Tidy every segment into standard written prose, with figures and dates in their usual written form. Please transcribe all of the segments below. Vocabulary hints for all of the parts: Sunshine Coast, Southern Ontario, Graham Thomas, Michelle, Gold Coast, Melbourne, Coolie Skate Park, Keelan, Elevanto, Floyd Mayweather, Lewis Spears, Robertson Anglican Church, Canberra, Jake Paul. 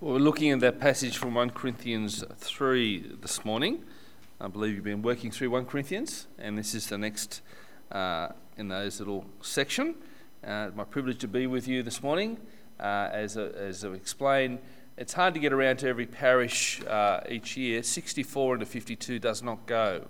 Well, we're looking at that passage from 1 Corinthians 3 this morning. I believe you've been working through 1 Corinthians, and this is the next in those little section. It's my privilege to be with you this morning. As I explained, it's hard to get around to every parish each year. 64 into 52 does not go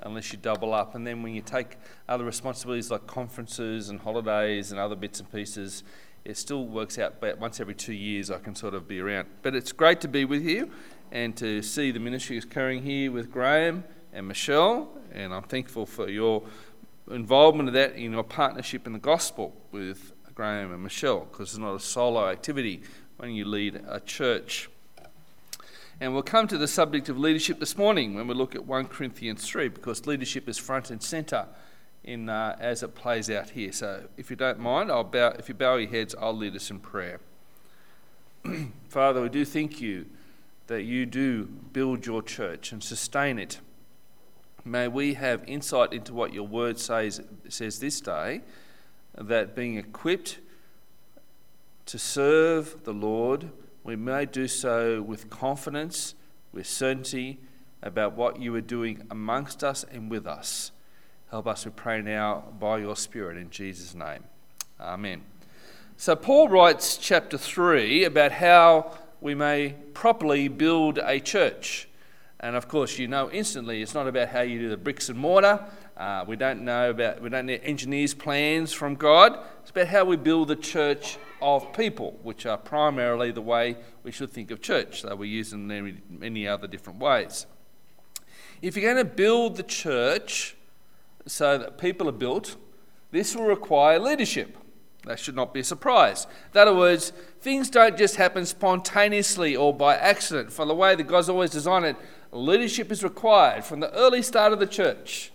unless you double up. And then when you take other responsibilities like conferences and holidays and other bits and pieces, it still works out about once every 2 years I can sort of be around. But it's great to be with you and to see the ministry is occurring here with Graham and Michelle, and I'm thankful for your involvement of that in your partnership in the gospel with Graham and Michelle, because it's not a solo activity when you lead a church. And we'll come to the subject of leadership this morning when we look at 1 Corinthians 3, because leadership is front and centre in as it plays out here. So if you don't mind, if you bow your heads, I'll lead us in prayer. Father, we do thank you that you do build your church and sustain it. May we have insight into what your word says this day, that being equipped to serve the Lord, we may do so with confidence, with certainty about what you are doing amongst us and with us. Help us, we pray now, by your Spirit, in Jesus' name. Amen. So Paul writes chapter 3 about how we may properly build a church. And of course, you know instantly it's not about how you do the bricks and mortar. We don't need engineers' plans from God. It's about how we build the church of people, which are primarily the way we should think of church, though we use them in many other different ways. If you're going to build the church so that people are built, this will require leadership. That should not be a surprise. In other words, things don't just happen spontaneously or by accident. For the way that God's always designed it, leadership is required from the early start of the church.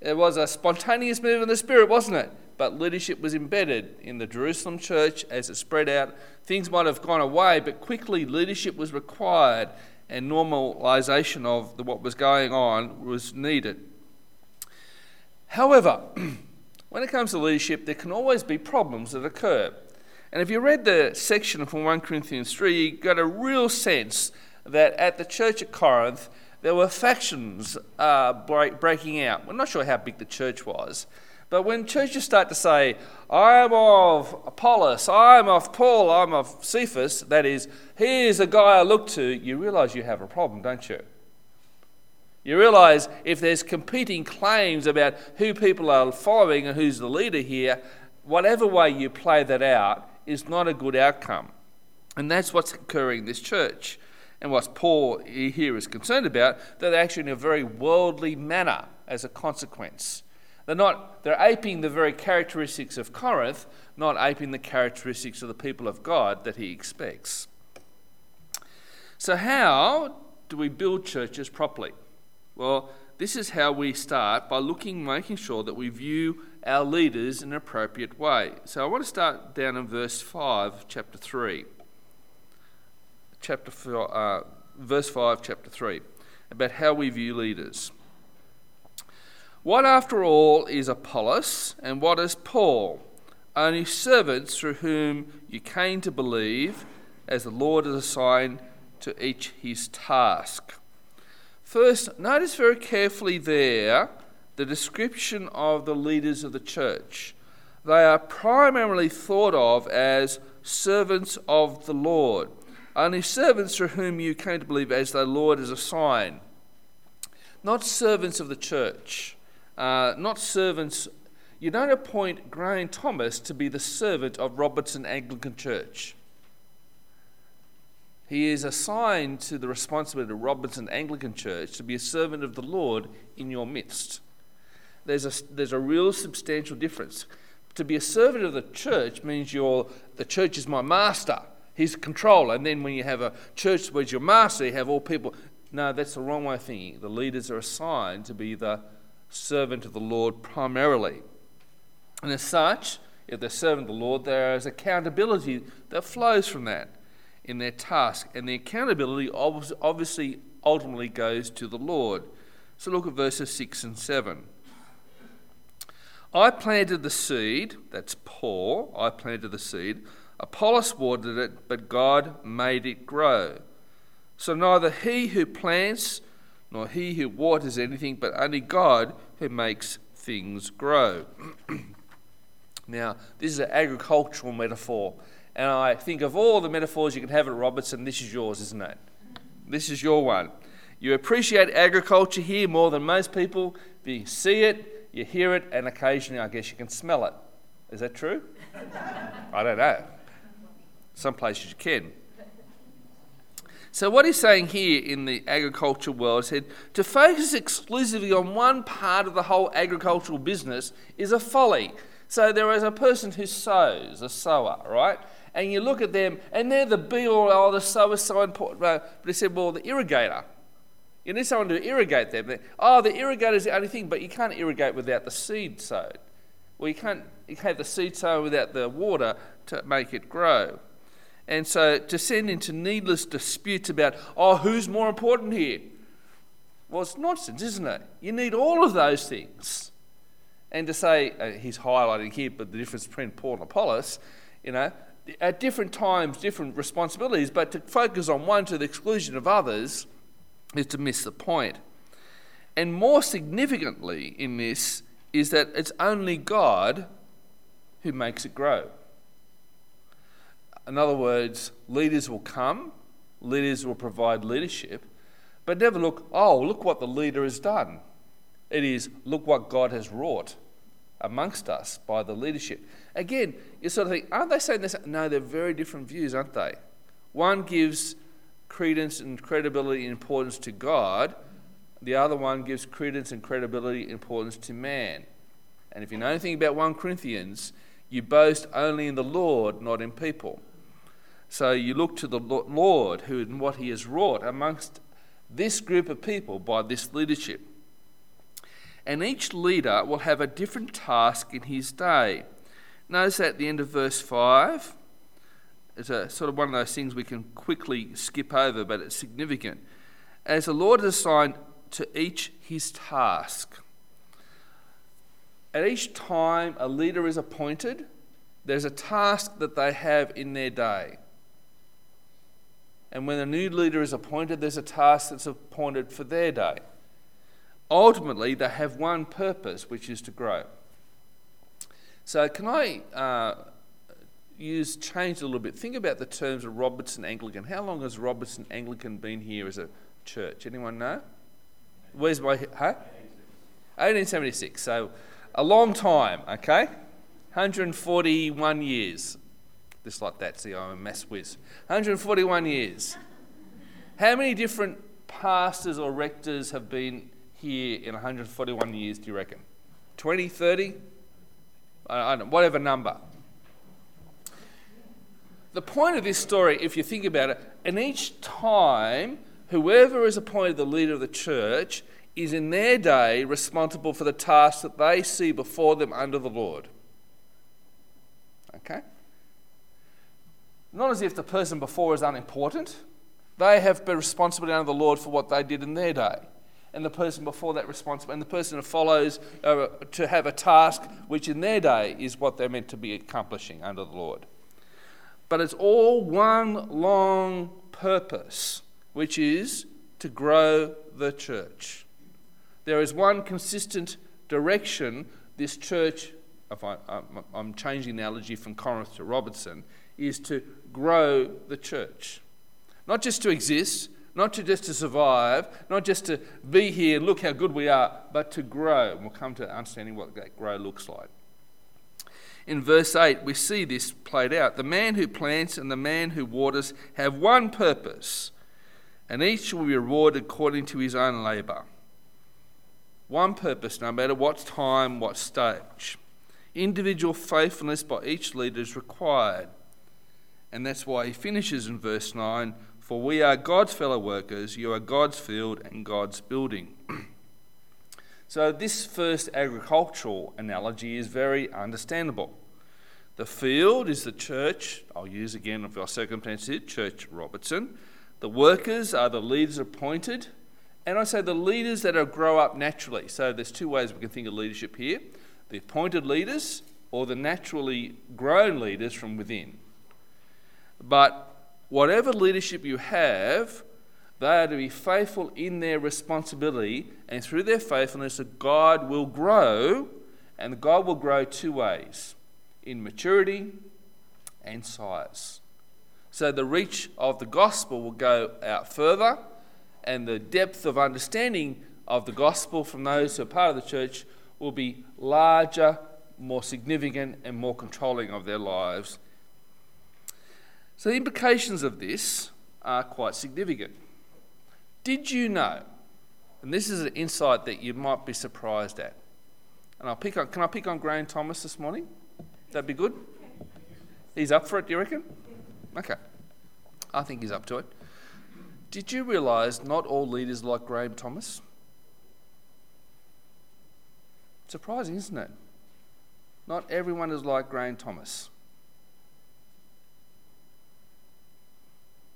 It was a spontaneous move of the Spirit, wasn't it? But leadership was embedded in the Jerusalem church as it spread out. Things might have gone away, but quickly leadership was required and normalisation of what was going on was needed. However, when it comes to leadership, there can always be problems that occur. And if you read the section from 1 Corinthians 3, you got a real sense that at the church at Corinth, there were factions breaking out. We're not sure how big the church was, but when churches start to say, I'm of Apollos, I'm of Paul, I'm of Cephas, that is, here's a guy I look to, you realise you have a problem, don't you? You realise if there's competing claims about who people are following and who's the leader here, whatever way you play that out is not a good outcome. And that's what's occurring in this church. And what Paul here is concerned about, they're actually in a very worldly manner as a consequence. They're aping the very characteristics of Corinth, not aping the characteristics of the people of God that he expects. So how do we build churches properly? Well, this is how we start, by making sure that we view our leaders in an appropriate way. So I want to start down in verse 5 of chapter 3. Verse 5, chapter 3, about how we view leaders. What, after all, is Apollos, and what is Paul? Only servants through whom you came to believe, as the Lord has assigned to each his task. First, notice very carefully there the description of the leaders of the church. They are primarily thought of as servants of the Lord. Only servants through whom you came to believe as the Lord has assigned. Not servants of the church. Not servants. You don't appoint Graham Thomas to be the servant of Robertson Anglican Church. He is assigned to the responsibility of Robertson Anglican Church to be a servant of the Lord in your midst. There's a real substantial difference. To be a servant of the church means the church is my master, his controller. And then when you have a church where's your master, you have all people. No, that's the wrong way of thinking. The leaders are assigned to be the servant of the Lord primarily. And as such, if they're servant of the Lord, there is accountability that flows from that in their task, and the accountability obviously ultimately goes to the Lord. So look at verses 6 and 7. I planted the seed, that's Paul, Apollos watered it, but God made it grow. So neither he who plants nor he who waters anything, but only God who makes things grow. Now, this is an agricultural metaphor, and I think of all the metaphors you can have at Robertson, this is yours, isn't it? This is your one. You appreciate agriculture here more than most people. You see it, you hear it, and occasionally I guess you can smell it. Is that true? I don't know. Some places you can. So what he's saying here in the agriculture world, he said, to focus exclusively on one part of the whole agricultural business is a folly. So there is a person who sows, a sower, right? And you look at them, and they're the be-all, oh, the sower's so important. But he said, well, the irrigator. You need someone to irrigate them. Oh, the irrigator's the only thing, but you can't irrigate without the seed sown. Well, you can't have the seed sown without the water to make it grow. And so to send into needless disputes about, oh, who's more important here? Well, it's nonsense, isn't it? You need all of those things. And to say, he's highlighting here, but the difference between Paul and Apollos, you know, at different times, different responsibilities, but to focus on one to the exclusion of others is to miss the point. And more significantly in this is that it's only God who makes it grow. In other words, leaders will come, leaders will provide leadership, but never look, oh, look what the leader has done. It is, look what God has wrought amongst us by the leadership. Again, you sort of think, aren't they saying this? No, they're very different views, aren't they? One gives credence and credibility and importance to God. The other one gives credence and credibility and importance to man. And if you know anything about 1 Corinthians, you boast only in the Lord, not in people. So you look to the Lord, who and what he has wrought amongst this group of people by this leadership. And each leader will have a different task in his day. Notice at the end of verse 5, it's a sort of one of those things we can quickly skip over, but it's significant. As the Lord has assigned to each his task. At each time a leader is appointed, there's a task that they have in their day. And when a new leader is appointed, there's a task that's appointed for their day. Ultimately, they have one purpose, which is to grow. So can I change a little bit? Think about the terms of Robertson Anglican. How long has Robertson Anglican been here as a church? Anyone know? Where's my... Huh? 1876. So a long time, okay? 141 years. Just like that, see, I'm a maths whiz. 141 years. How many different pastors or rectors have been here in 141 years, do you reckon? 20, 30? I don't know, whatever number. The point of this story, if you think about it, and each time whoever is appointed the leader of the church is in their day responsible for the task that they see before them under the Lord. Okay? Not as if the person before is unimportant. They have been responsible under the Lord for what they did in their day. And the person before that responsible, and the person who follows to have a task which in their day is what they're meant to be accomplishing under the Lord. But it's all one long purpose, which is to grow the church. There is one consistent direction this church, if I'm changing the analogy from Corinth to Robertson, is to grow the church. Not just to exist, not to just to survive, not just to be here and look how good we are, but to grow. And we'll come to understanding what that grow looks like. In verse 8, we see this played out. The man who plants and the man who waters have one purpose, and each will be rewarded according to his own labour. One purpose, no matter what time, what stage. Individual faithfulness by each leader is required. And that's why he finishes in verse 9, for we are God's fellow workers, you are God's field and God's building. So this first agricultural analogy is very understandable. The field is the church, I'll use again if our circumstances here, Church Robertson. The workers are the leaders appointed, and I say the leaders that grow up naturally. So there's two ways we can think of leadership here, the appointed leaders or the naturally grown leaders from within. But whatever leadership you have, they are to be faithful in their responsibility, and through their faithfulness, God will grow, and God will grow two ways, in maturity and size. So the reach of the gospel will go out further, and the depth of understanding of the gospel from those who are part of the church will be larger, more significant, and more controlling of their lives. So the implications of this are quite significant. Did you know, and this is an insight that you might be surprised at, and can I pick on Graham Thomas this morning? That'd be good? He's up for it, do you reckon? Okay, I think he's up to it. Did you realise not all leaders like Graham Thomas? Surprising, isn't it? Not everyone is like Graham Thomas.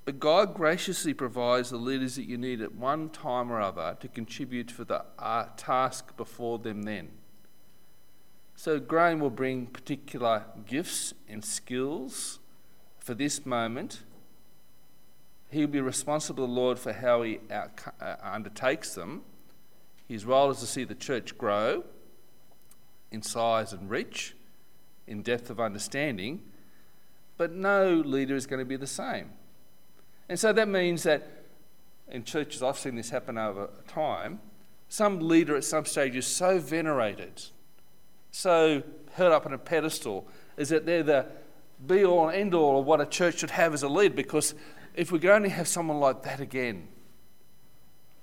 But God graciously provides the leaders that you need at one time or other to contribute for the task before them then. So Graham will bring particular gifts and skills for this moment. He'll be responsible to the Lord for how he undertakes them. His role is to see the church grow in size and reach, in depth of understanding, but no leader is going to be the same. And so that means that in churches, I've seen this happen over time, some leader at some stage is so venerated, so held up on a pedestal, is that they're the be-all and end-all of what a church should have as a leader, because if we could only have someone like that again.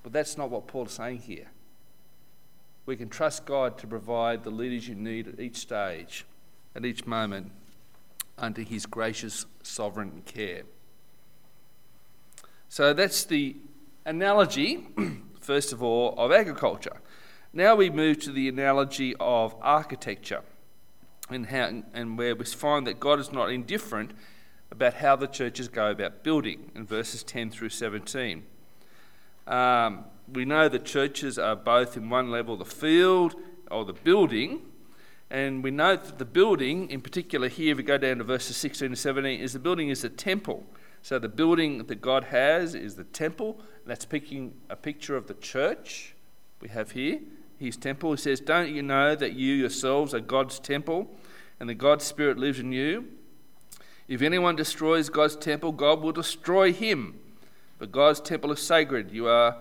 But that's not what Paul's saying here. We can trust God to provide the leaders you need at each stage, at each moment, under his gracious sovereign care. So that's the analogy, first of all, of agriculture. Now we move to the analogy of architecture, and where we find that God is not indifferent about how the churches go about building, in verses 10 through 17. We know that churches are both in one level the field or the building, and we note that the building, in particular here, if we go down to verses 16 to 17, is the building is the temple. So the building that God has is the temple. That's picking a picture of the church we have here, his temple. He says, "Don't you know that you yourselves are God's temple, and that God's Spirit lives in you? If anyone destroys God's temple, God will destroy him. But God's temple is sacred. You are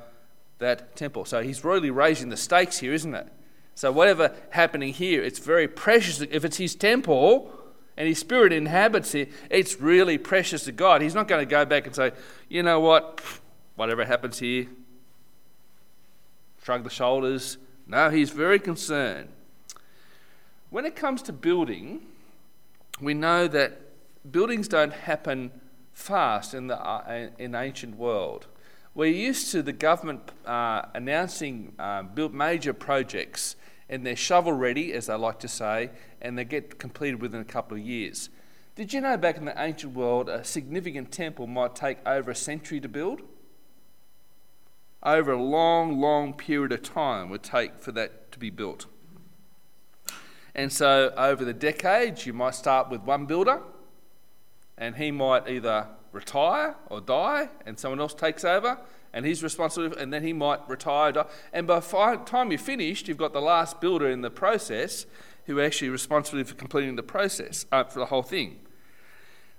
that temple." So he's really raising the stakes here, isn't it? So whatever happening here, it's very precious. If it's his temple and his Spirit inhabits it, it's really precious to God. He's not going to go back and say, you know what, whatever happens here, shrug the shoulders. No, he's very concerned. When it comes to building, we know that buildings don't happen fast in the ancient world. We're used to the government announcing major projects, and they're shovel ready, as they like to say, and they get completed within a couple of years. Did you know back in the ancient world, a significant temple might take over a century to build? Over a long, long period of time would take for that to be built. And so over the decades, you might start with one builder, and he might either retire or die, and someone else takes over, and he's responsible, and then he might retire or die. And by the time you're finished, you've got the last builder in the process who are actually responsible for completing the process, for the whole thing.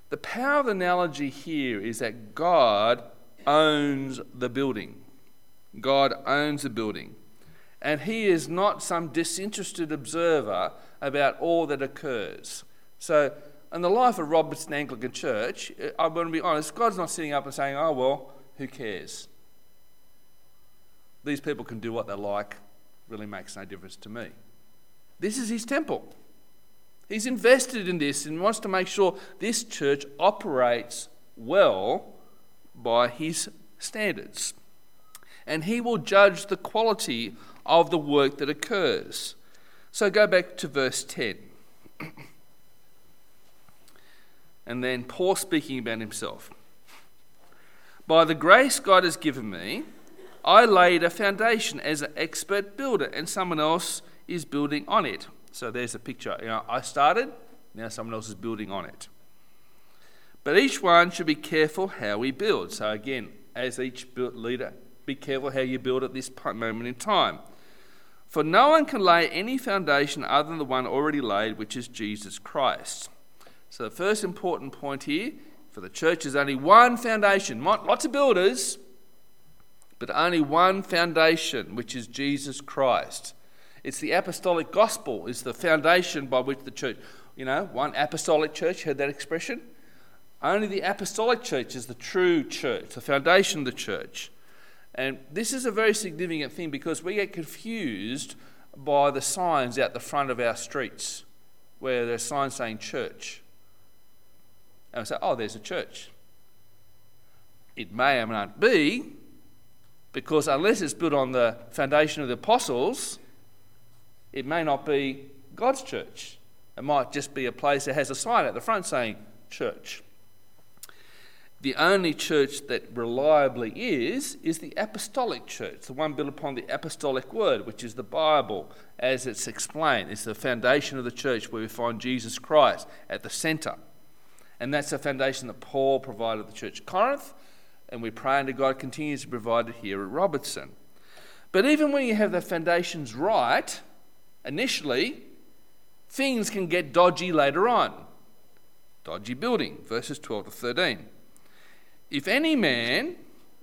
The power of the analogy here is that God owns the building. God owns the building. And he is not some disinterested observer about all that occurs. So in the life of Robertson Anglican Church, I'm going to be honest, God's not sitting up and saying, oh, well, who cares? These people can do what they like. Really makes no difference to me. This is his temple. He's invested in this and wants to make sure this church operates well by his standards. And he will judge the quality of the work that occurs. So go back to verse 10. And then Paul speaking about himself. By the grace God has given me, I laid a foundation as an expert builder, and someone else is building on it. So there's a picture. I started, now someone else is building on it. But each one should be careful how he builds. So again, as each leader, be careful how you build at this moment in time. For no one can lay any foundation other than the one already laid, which is Jesus Christ. So the first important point here, for the church is only one foundation. Lots of builders, but only one foundation, which is Jesus Christ. It's the apostolic gospel is the foundation by which the church, one apostolic church, heard that expression? Only the apostolic church is the true church, the foundation of the church. And this is a very significant thing because we get confused by the signs out the front of our streets where there's signs saying church. And we say, oh, there's a church. It may or may not be, because unless it's built on the foundation of the apostles, it may not be God's church. It might just be a place that has a sign out the front saying church. The only church that reliably is the apostolic church, the one built upon the apostolic word, which is the Bible, as it's explained. It's the foundation of the church where we find Jesus Christ at the centre. And that's the foundation that Paul provided the church at Corinth, and we're praying that God continues to provide it here at Robertson. But even when you have the foundations right, initially, things can get dodgy later on. Dodgy building, verses 12 to 13. If any man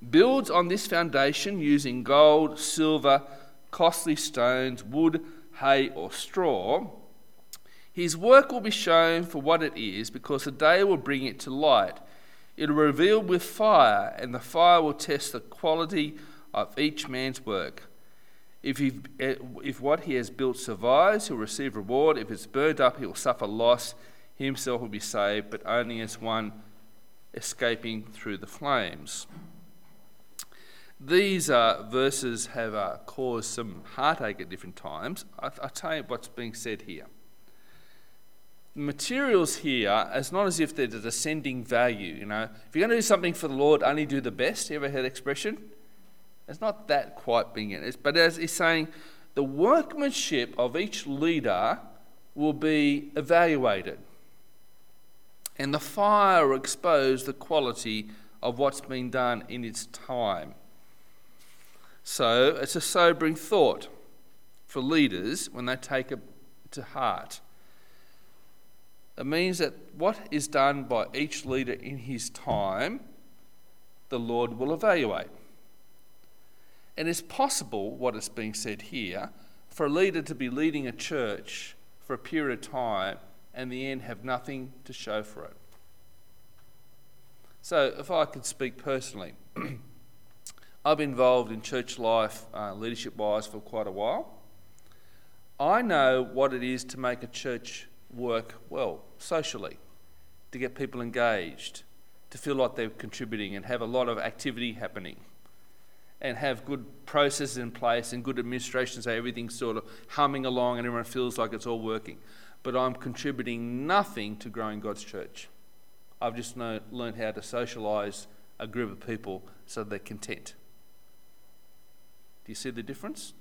builds on this foundation using gold, silver, costly stones, wood, hay, or straw, his work will be shown for what it is, because the day will bring it to light. It will reveal with fire, and the fire will test the quality of each man's work. If what he has built survives, he'll receive reward. If it's burned up, he'll suffer loss. He himself will be saved, but only as one escaping through the flames. These verses have caused some heartache at different times. I tell you what's being said here. The materials here, it's not as if they're the descending value. If you're going to do something for the Lord, only do the best. You ever heard that expression? It's not that quite being in it. But as he's saying, the workmanship of each leader will be evaluated, and the fire will expose the quality of what's been done in its time. So it's a sobering thought for leaders when they take it to heart. It means that what is done by each leader in his time, the Lord will evaluate. And it's possible, what is being said here, for a leader to be leading a church for a period of time and the end have nothing to show for it. So if I could speak personally, I've been involved in church life leadership-wise for quite a while. I know what it is to make a church work well socially, to get people engaged, to feel like they're contributing and have a lot of activity happening and have good processes in place and good administration so everything's sort of humming along and everyone feels like it's all working. But I'm contributing nothing to growing God's church. I've just learned how to socialise a group of people so they're content. Do you see the difference?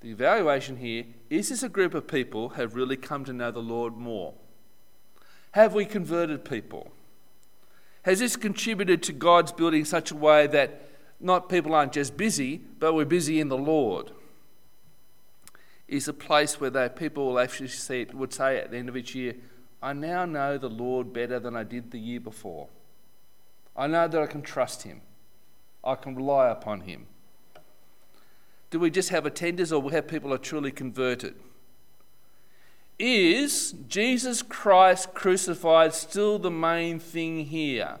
The evaluation here is, this a group of people have really come to know the Lord more? Have we converted people? Has this contributed to God's building in such a way that not people aren't just busy, but we're busy in the Lord? Is a place where people will actually would say at the end of each year, I now know the Lord better than I did the year before. I know that I can trust him. I can rely upon him. Do we just have attenders, or we have people who are truly converted? Is Jesus Christ crucified still the main thing here?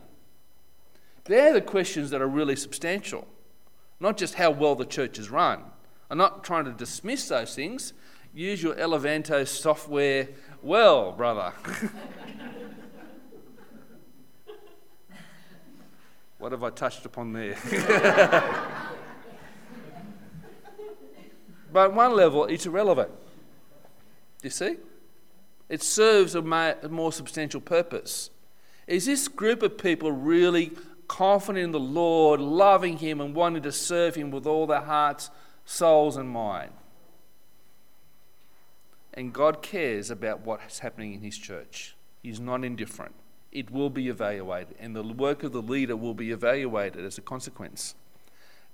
They're the questions that are really substantial, not just how well the church is run. I'm not trying to dismiss those things. Use your Elevanto software well, brother. What have I touched upon there? But on one level, it's irrelevant. Do you see? It serves a more substantial purpose. Is this group of people really confident in the Lord, loving him and wanting to serve him with all their hearts, souls and mine? And God cares about what's happening in his church. is not indifferent. It will be evaluated, and the work of the leader will be evaluated as a consequence.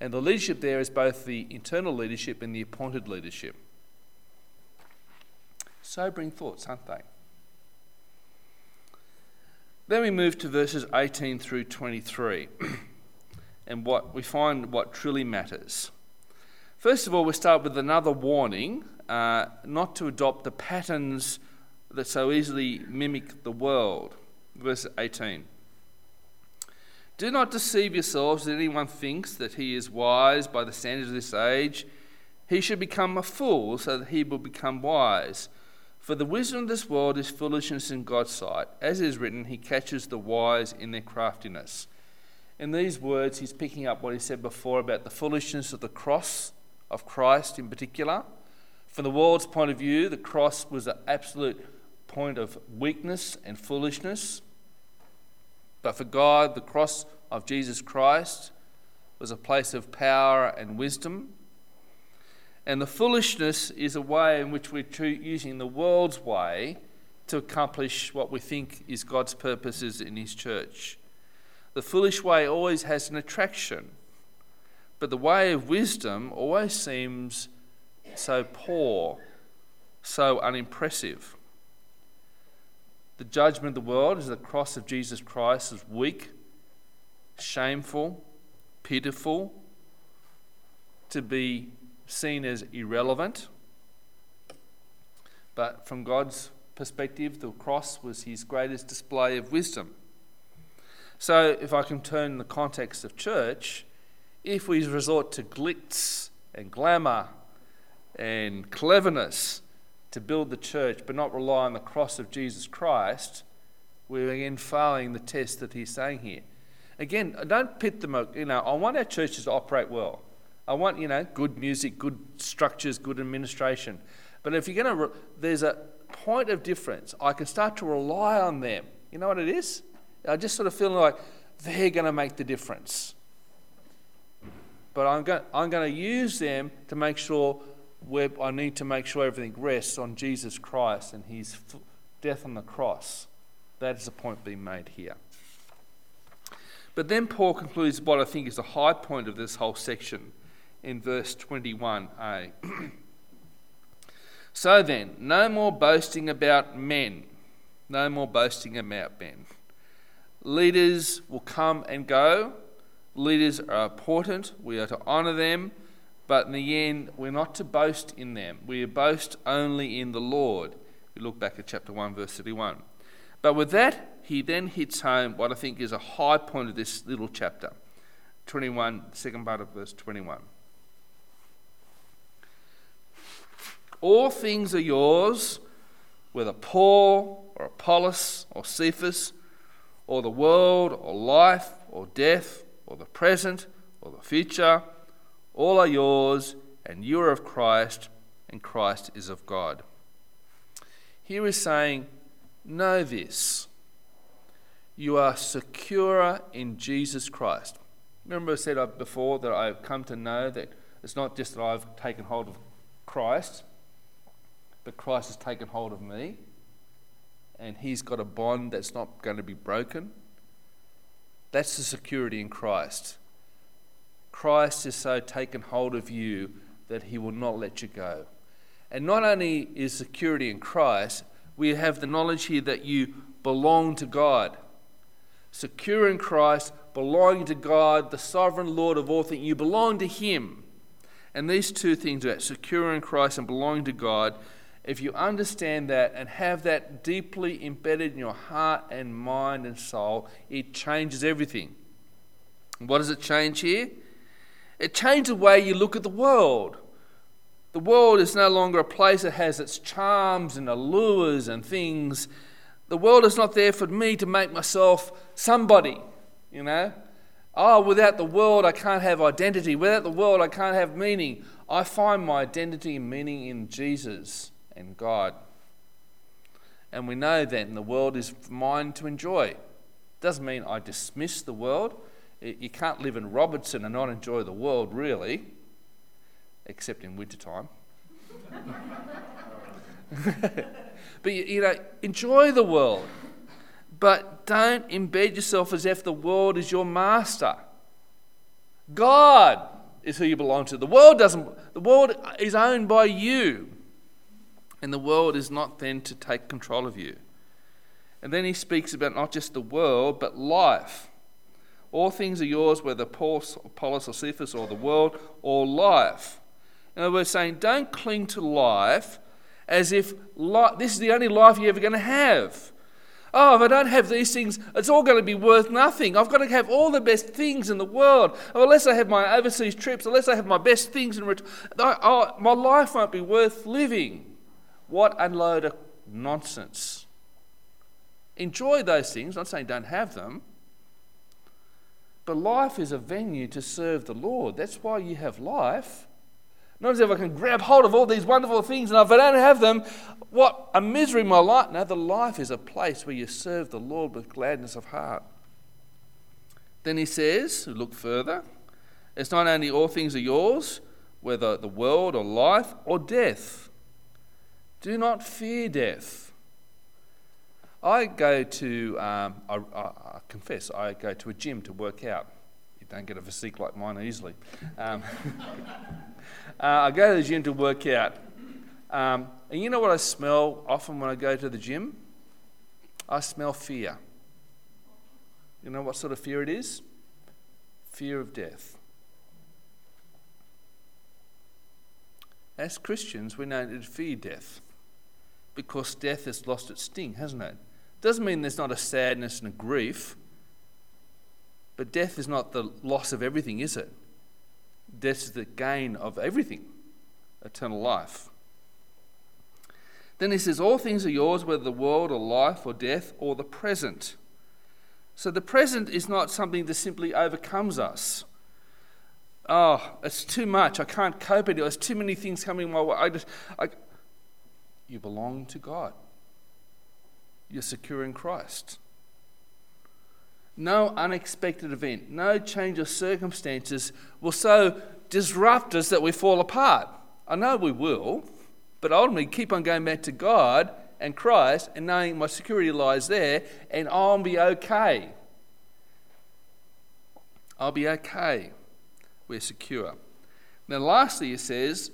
And the leadership there is both the internal leadership and the appointed leadership. Sobering thoughts, aren't they? Then we move to verses 18 through 23, and what we find what truly matters. First of all, we start with another warning, not to adopt the patterns that so easily mimic the world. Verse 18. Do not deceive yourselves that anyone thinks that he is wise by the standards of this age. He should become a fool so that he will become wise. For the wisdom of this world is foolishness in God's sight. As it is written, he catches the wise in their craftiness. In these words, he's picking up what he said before about the foolishness of the cross, of Christ in particular. From the world's point of view, the cross was an absolute point of weakness and foolishness. But for God, the cross of Jesus Christ was a place of power and wisdom. And the foolishness is a way in which we're using the world's way to accomplish what we think is God's purposes in his church. The foolish way always has an attraction, but the way of wisdom always seems so poor, so unimpressive. The judgment of the world is the cross of Jesus Christ is weak, shameful, pitiful, to be seen as irrelevant. But from God's perspective, the cross was his greatest display of wisdom. So if I can turn the context of church, if we resort to glitz and glamour and cleverness to build the church but not rely on the cross of Jesus Christ, we're again failing the test that he's saying here. Again, don't pit them, I want our churches to operate well. I want, good music, good structures, good administration. But if you're going to, there's a point of difference. I can start to rely on them. You know what it is? I just sort of feel like they're going to make the difference. But I'm going to use them to make sure I need to make sure everything rests on Jesus Christ and his death on the cross. That is the point being made here. But then Paul concludes what I think is the high point of this whole section in verse 21a. So then, no more boasting about men. No more boasting about men. Leaders will come and go. Leaders are important. We are to honour them. But in the end, we're not to boast in them. We boast only in the Lord. We look back at chapter 1, verse 31. But with that, he then hits home what I think is a high point of this little chapter. 21, second part of verse 21. All things are yours, whether Paul or Apollos or Cephas, or the world or life or death or the present or the future. All are yours, and you are of Christ, and Christ is of God. Here is saying, know this. You are secure in Jesus Christ. Remember I said before that I've come to know that it's not just that I've taken hold of Christ, but Christ has taken hold of me, and he's got a bond that's not going to be broken. That's the security in Christ. Christ is so taken hold of you that he will not let you go. And not only is security in Christ, we have the knowledge here that you belong to God. Secure in Christ, belonging to God, the sovereign Lord of all things, you belong to him. And these two things are secure in Christ and belonging to God. If you understand that and have that deeply embedded in your heart and mind and soul, it changes everything. And what does it change here? It changed the way you look at the world. The world is no longer a place that has its charms and allures and things. The world is not there for me to make myself somebody, without the world I can't have identity. Without the world I can't have meaning. I find my identity and meaning in Jesus and God. And we know then the world is mine to enjoy. Doesn't mean I dismiss the world. You can't live in Robertson and not enjoy the world, really, except in wintertime. But, enjoy the world. But don't embed yourself as if the world is your master. God is who you belong to. The world doesn't. The world is owned by you, and the world is not then to take control of you. And then he speaks about not just the world, but life. All things are yours, whether Apollos or Cephas or the world or life. In other words, saying don't cling to life as if this is the only life you're ever going to have. Oh, if I don't have these things, it's all going to be worth nothing. I've got to have all the best things in the world. Oh, unless I have my overseas trips, unless I have my best things in return, my life won't be worth living. What a load of nonsense. Enjoy those things. I'm not saying don't have them. But life is a venue to serve the Lord. That's why you have life. Not as if I can grab hold of all these wonderful things, and if I don't have them, what a misery my life. No, the life is a place where you serve the Lord with gladness of heart. Then he says, look further, it's not only all things are yours, whether the world or life or death. Do not fear death. I go to, I confess, I go to a gym to work out. You don't get a physique like mine easily. I go to the gym to work out. And you know what I smell often when I go to the gym? I smell fear. You know what sort of fear it is? Fear of death. As Christians, we're known to fear death because death has lost its sting, hasn't it? Doesn't mean there's not a sadness and a grief, but death is not the loss of everything, is it? Death is the gain of everything, eternal life. Then he says, all things are yours, whether the world or life or death or the present. So the present is not something that simply overcomes us. Oh, it's too much. I can't cope anymore. There's too many things coming my way. You belong to God. You're secure in Christ. No unexpected event, no change of circumstances will so disrupt us that we fall apart. I know we will, but ultimately keep on going back to God and Christ and knowing my security lies there, and I'll be okay. I'll be okay. We're secure. Now lastly, it says,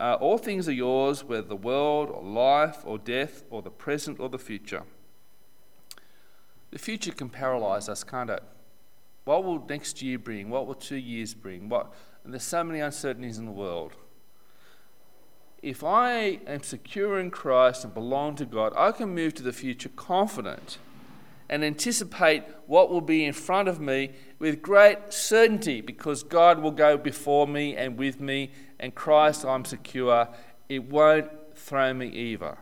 all things are yours, whether the world or life or death or the present or the future. The future can paralyse us, can't it? What will next year bring? What will 2 years bring? And there's so many uncertainties in the world. If I am secure in Christ and belong to God, I can move to the future confident and anticipate what will be in front of me with great certainty, because God will go before me and with me, and Christ, I'm secure. It won't throw me either.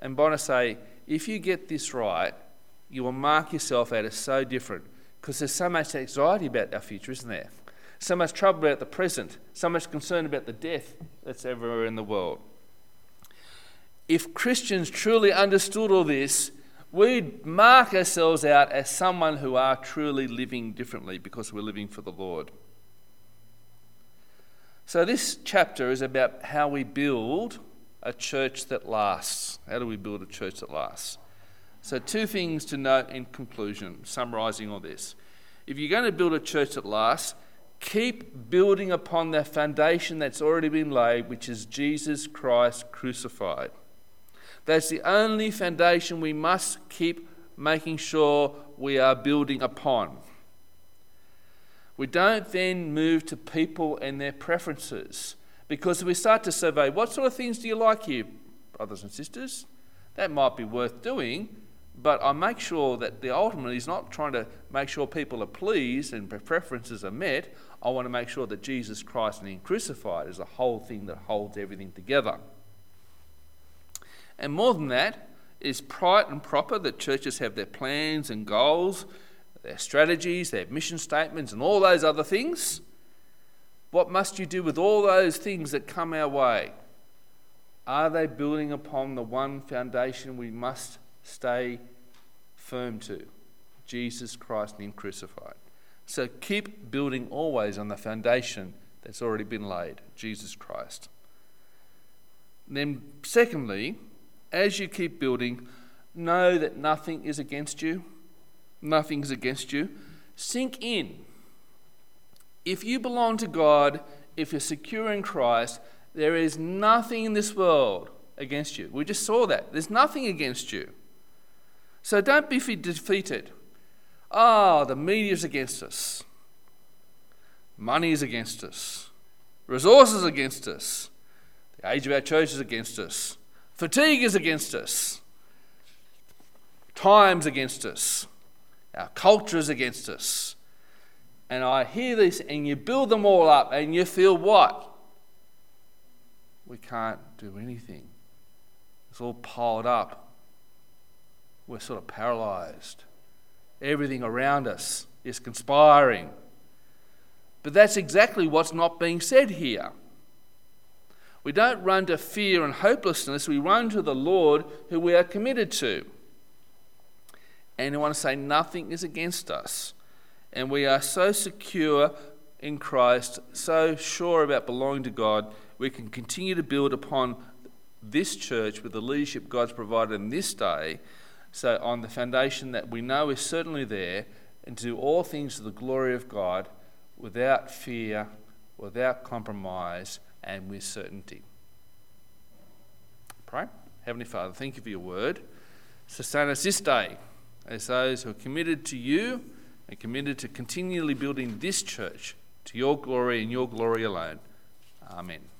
And Bonner say, if you get this right, you will mark yourself out as so different, because there's so much anxiety about our future, isn't there? So much trouble about the present, so much concern about the death that's everywhere in the world. If Christians truly understood all this, we'd mark ourselves out as someone who are truly living differently, because we're living for the Lord. So this chapter is about how we build a church that lasts. How do we build a church that lasts? So two things to note in conclusion, summarising all this. If you're going to build a church that lasts, keep building upon the foundation that's already been laid, which is Jesus Christ crucified. That's the only foundation we must keep making sure we are building upon. We don't then move to people and their preferences. Because if we start to survey, what sort of things do you like here, brothers and sisters? That might be worth doing, but I make sure that the ultimate is not trying to make sure people are pleased and preferences are met. I want to make sure that Jesus Christ and Him crucified is the whole thing that holds everything together. And more than that, it's right and proper that churches have their plans and goals, their strategies, their mission statements, and all those other things. What must you do with all those things that come our way? Are they building upon the one foundation we must stay firm to? Jesus Christ and Him crucified. So keep building always on the foundation that's already been laid, Jesus Christ. And then secondly, as you keep building, Know that nothing is against you. Nothing's against you. Sink in. If you belong to God, if you're secure in Christ, there is nothing in this world against you. We just saw that. There's nothing against you. So don't be defeated. The media's against us. Money's against us. Resources against us. The age of our church is against us. Fatigue is against us. Time's against us. Our culture is against us. And I hear this, and you build them all up, and you feel what? We can't do anything. It's all piled up. We're sort of paralysed. Everything around us is conspiring. But that's exactly what's not being said here. We don't run to fear and hopelessness. We run to the Lord who we are committed to. And I want to say nothing is against us. And we are so secure in Christ, so sure about belonging to God, we can continue to build upon this church with the leadership God's provided in this day, so on the foundation that we know is certainly there, and to do all things to the glory of God without fear, without compromise, and with certainty. Pray. Heavenly Father, thank you for your word. Sustain us this day as those who are committed to you and committed to continually building this church to your glory and your glory alone. Amen.